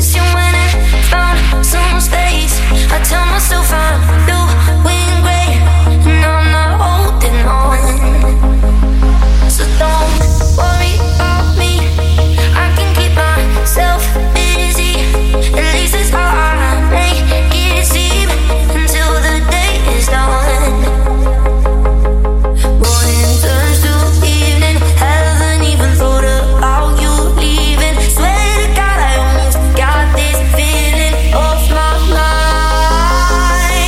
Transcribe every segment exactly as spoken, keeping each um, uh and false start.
since you went and found some space. I tell myself I'm doing great, and I'm not holding on. So don't worry about me, I can keep myself busy. At least it's how I make it seem, until the day is done. Morning turns to evening, haven't even thought about you leaving. Swear to God I almost got this feeling off my mind.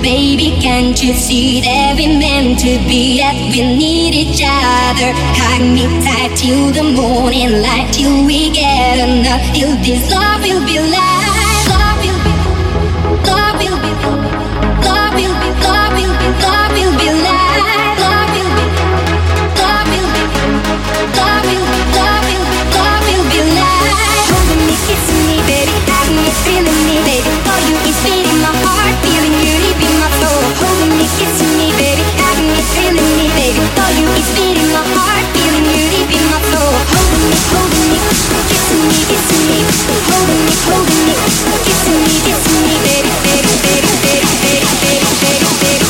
me, baby, can't you see that we're meant to be, that we need each other? Hug me tight till the morning light, till we get enough, till this love will be light. Love will be, love will be, love will be, love will be, love will be light. Love will be, love will be, love will be, love will be, love will be light. Holding me, kissing me, baby, hugging me, feeling me, baby, for you is beating my heart, feeling you deep in my soul. Holding me, kissing me, baby, hugging me, feeling me, baby, for you is beating my heart, feeling you deep in my soul. Holding me, holding me, kissing me, kissing me, holding me, holding me, kissing me, kissing me, baby, baby, baby, baby, baby, baby, baby, baby, baby, baby, baby, baby.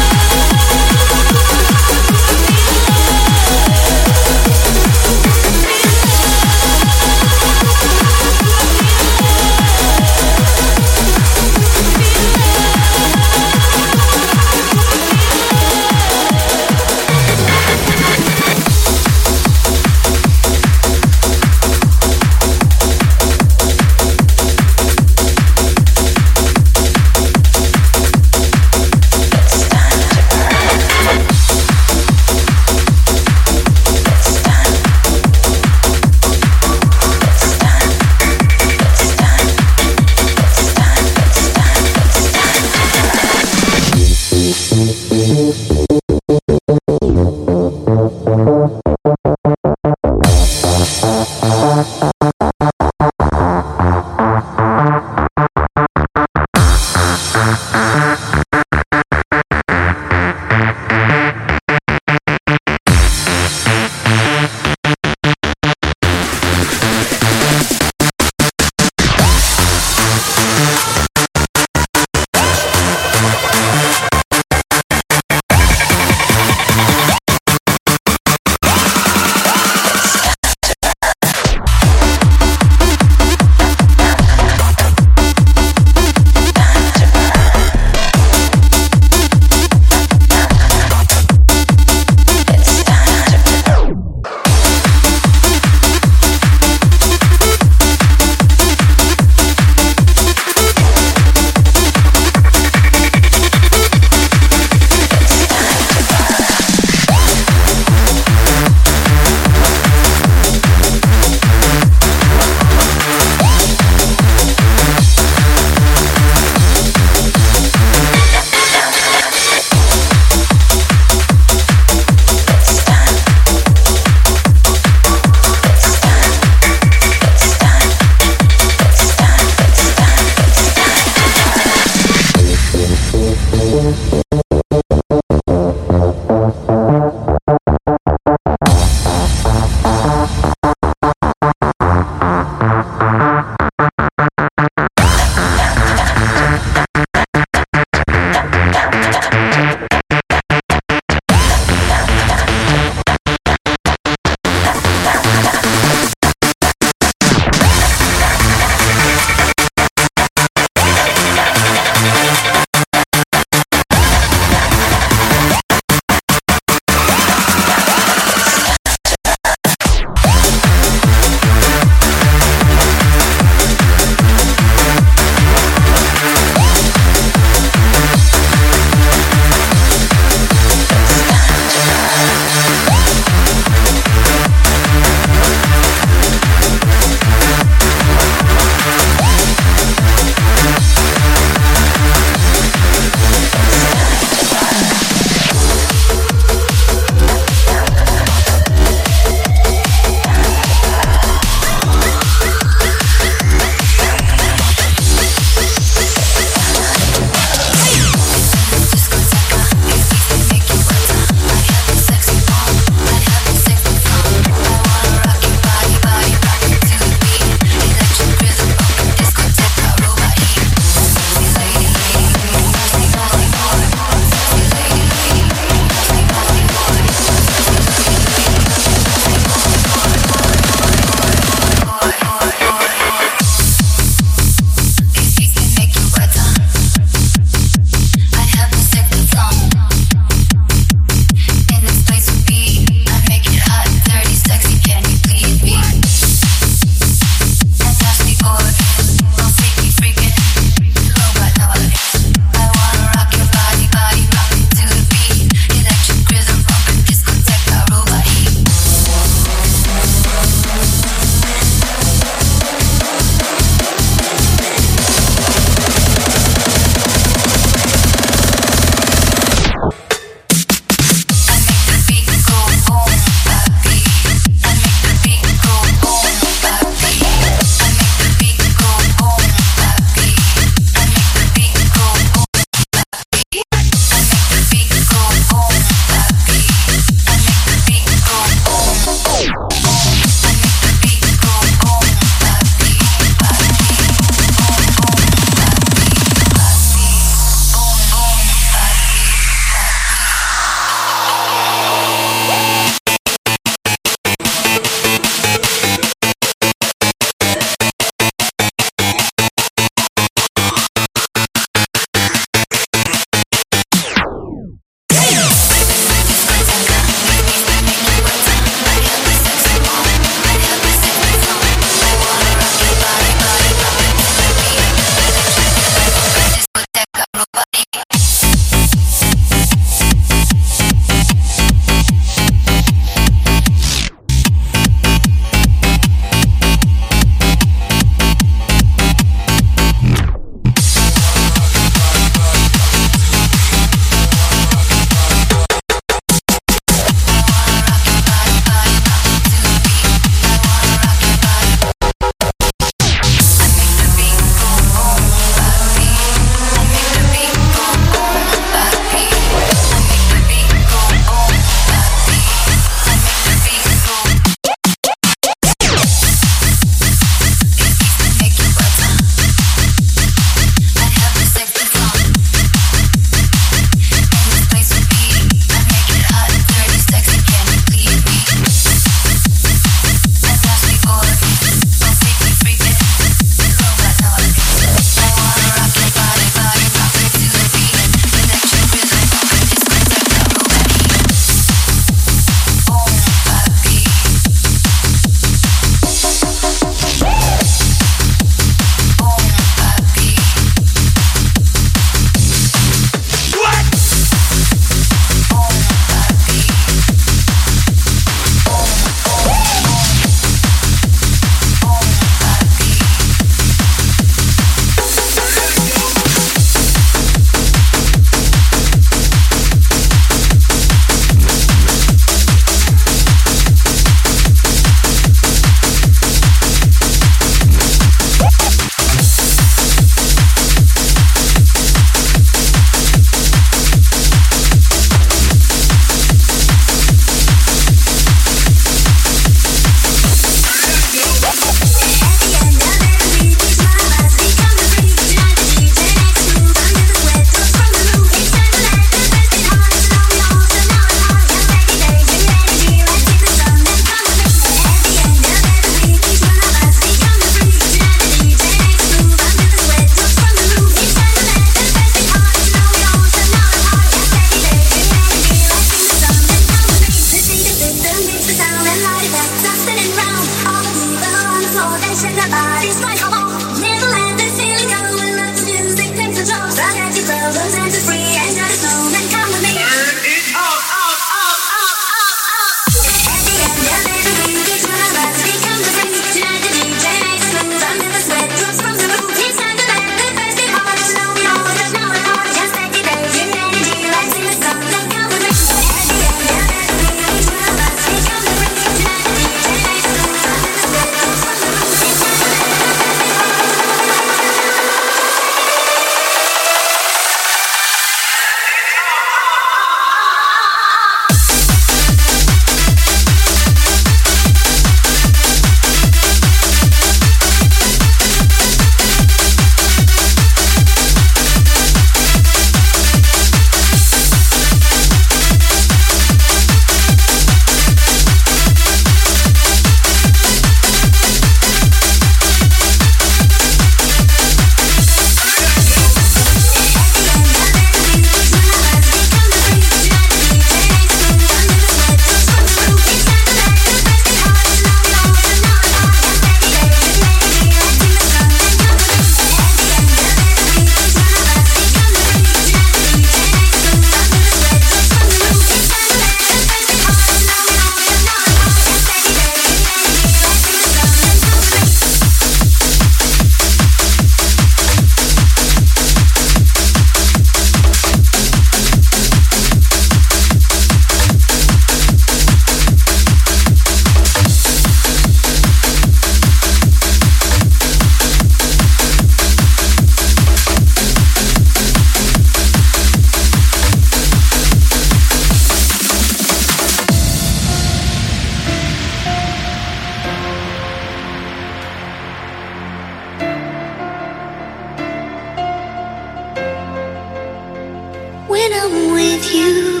When I'm with you,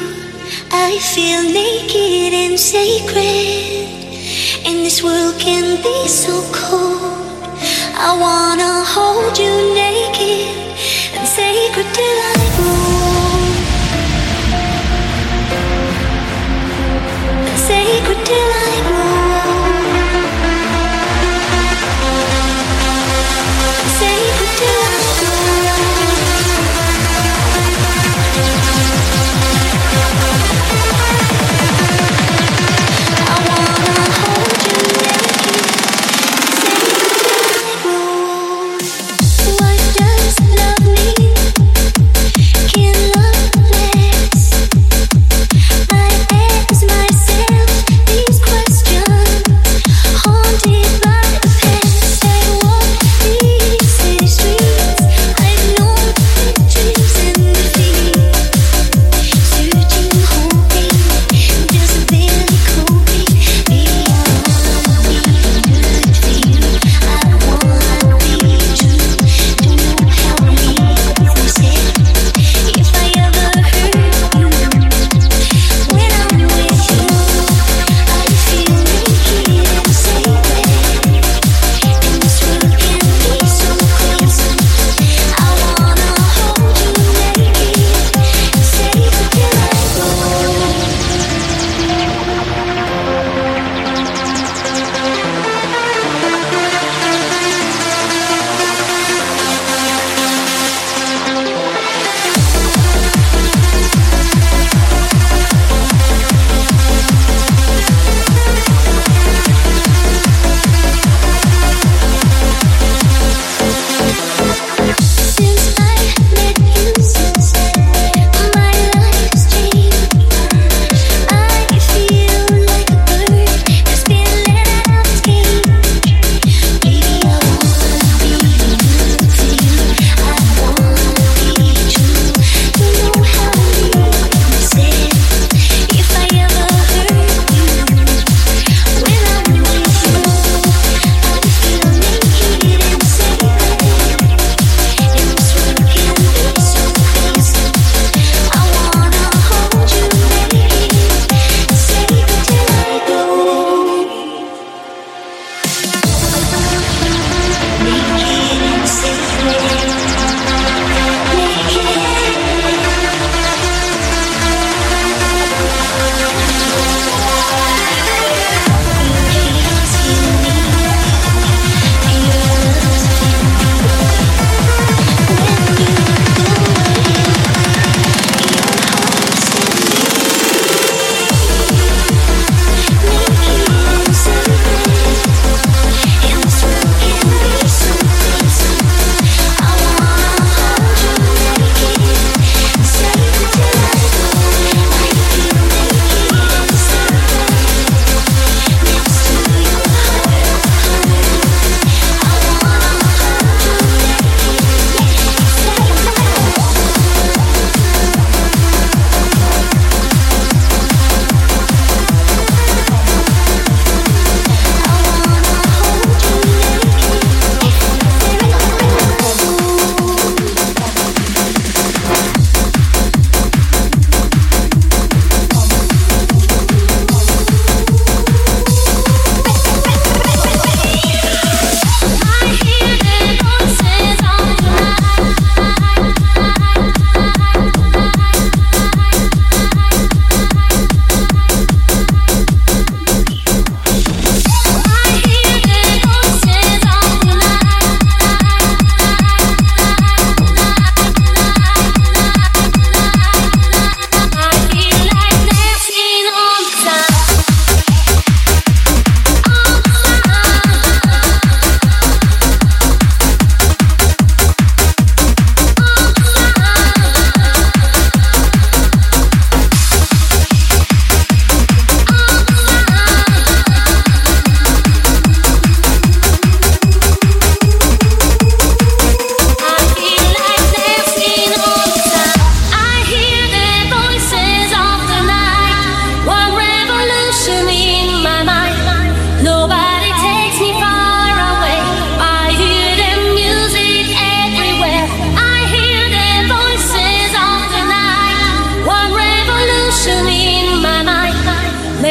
I feel naked and sacred, and this world can be so cold. I wanna hold you naked and sacred till I go, and sacred till I go. Keep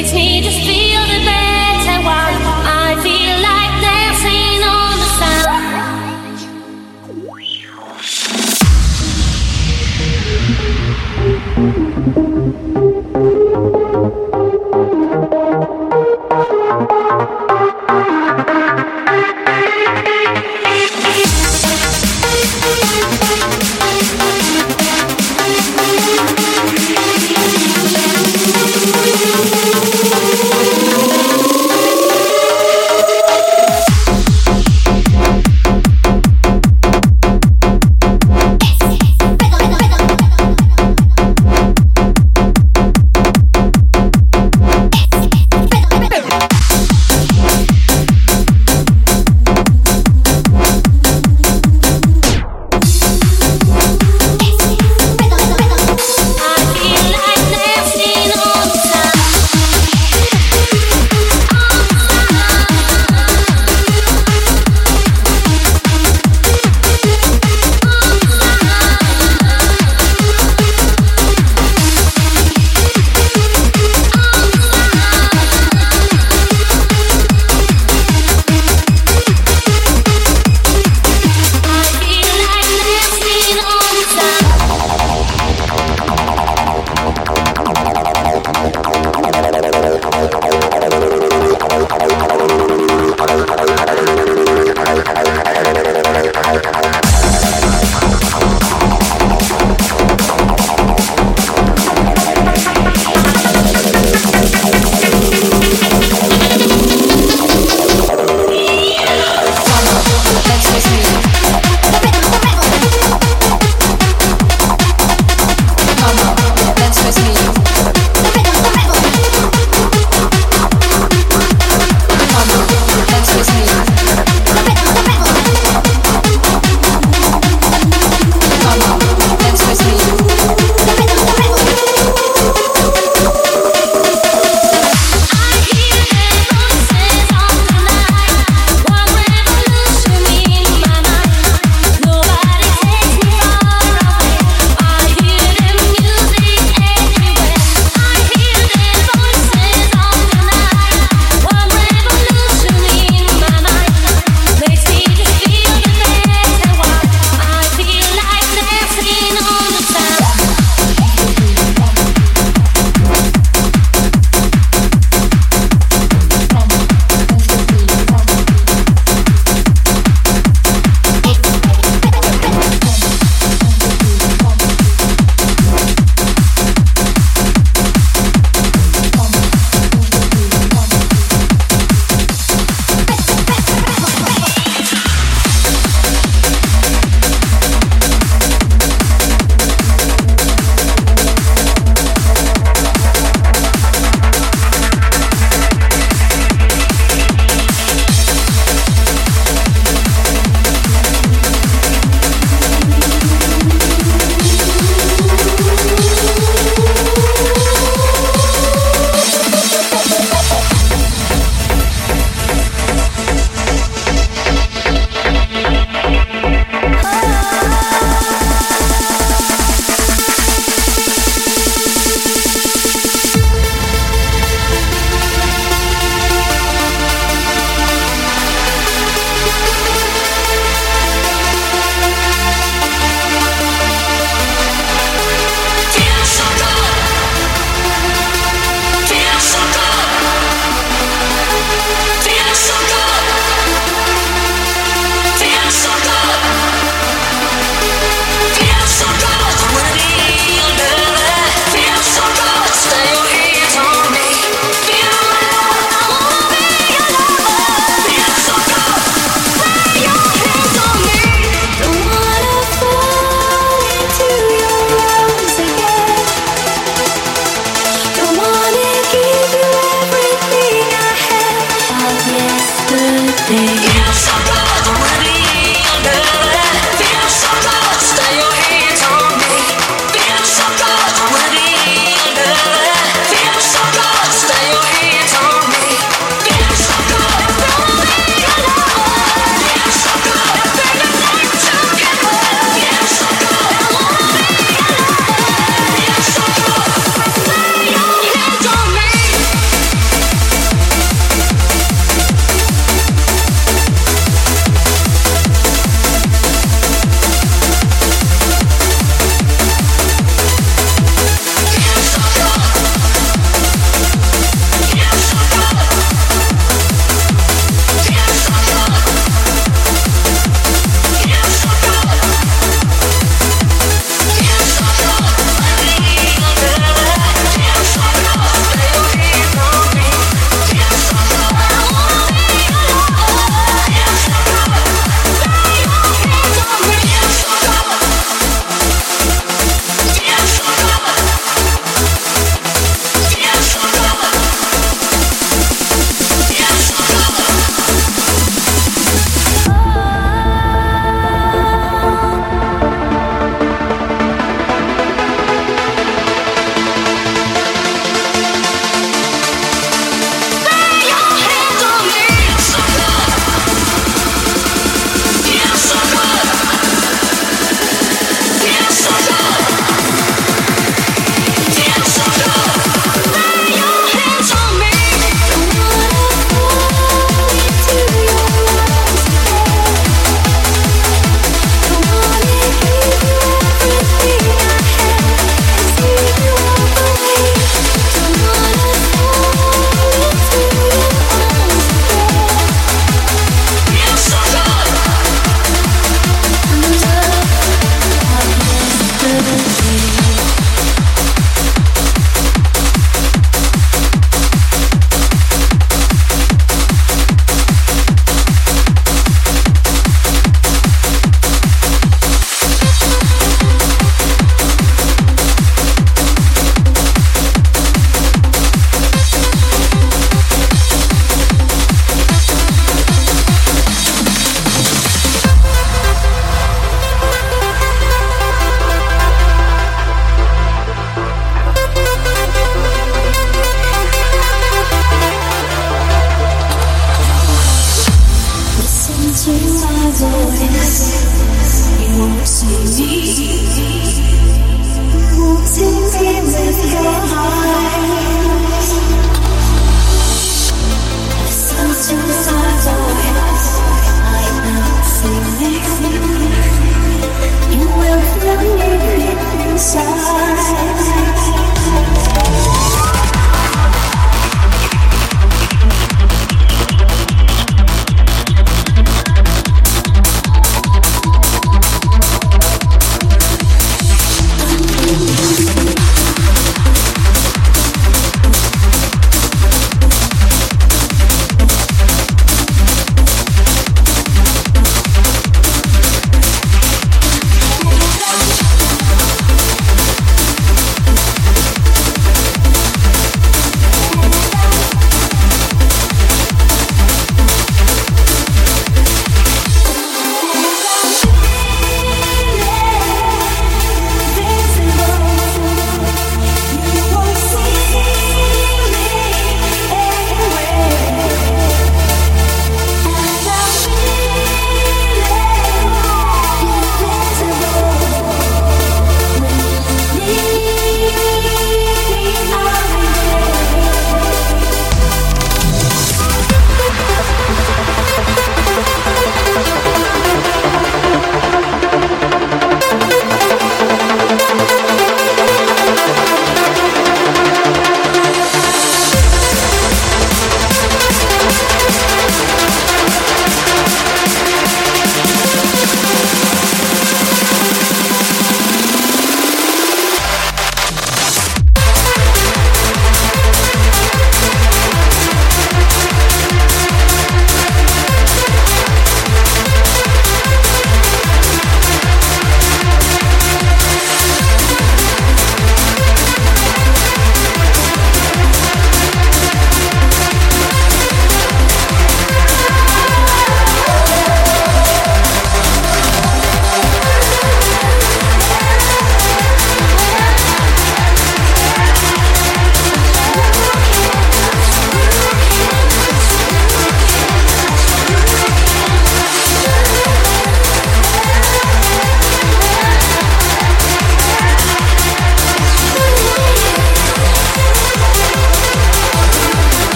makes me just feel the better while I feel like dancing on the sun. We'll be right back.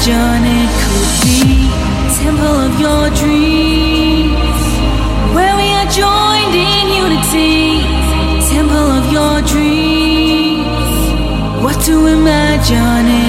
John, it could be temple of your dreams, where we are joined in unity. Temple of your dreams, what to imagine.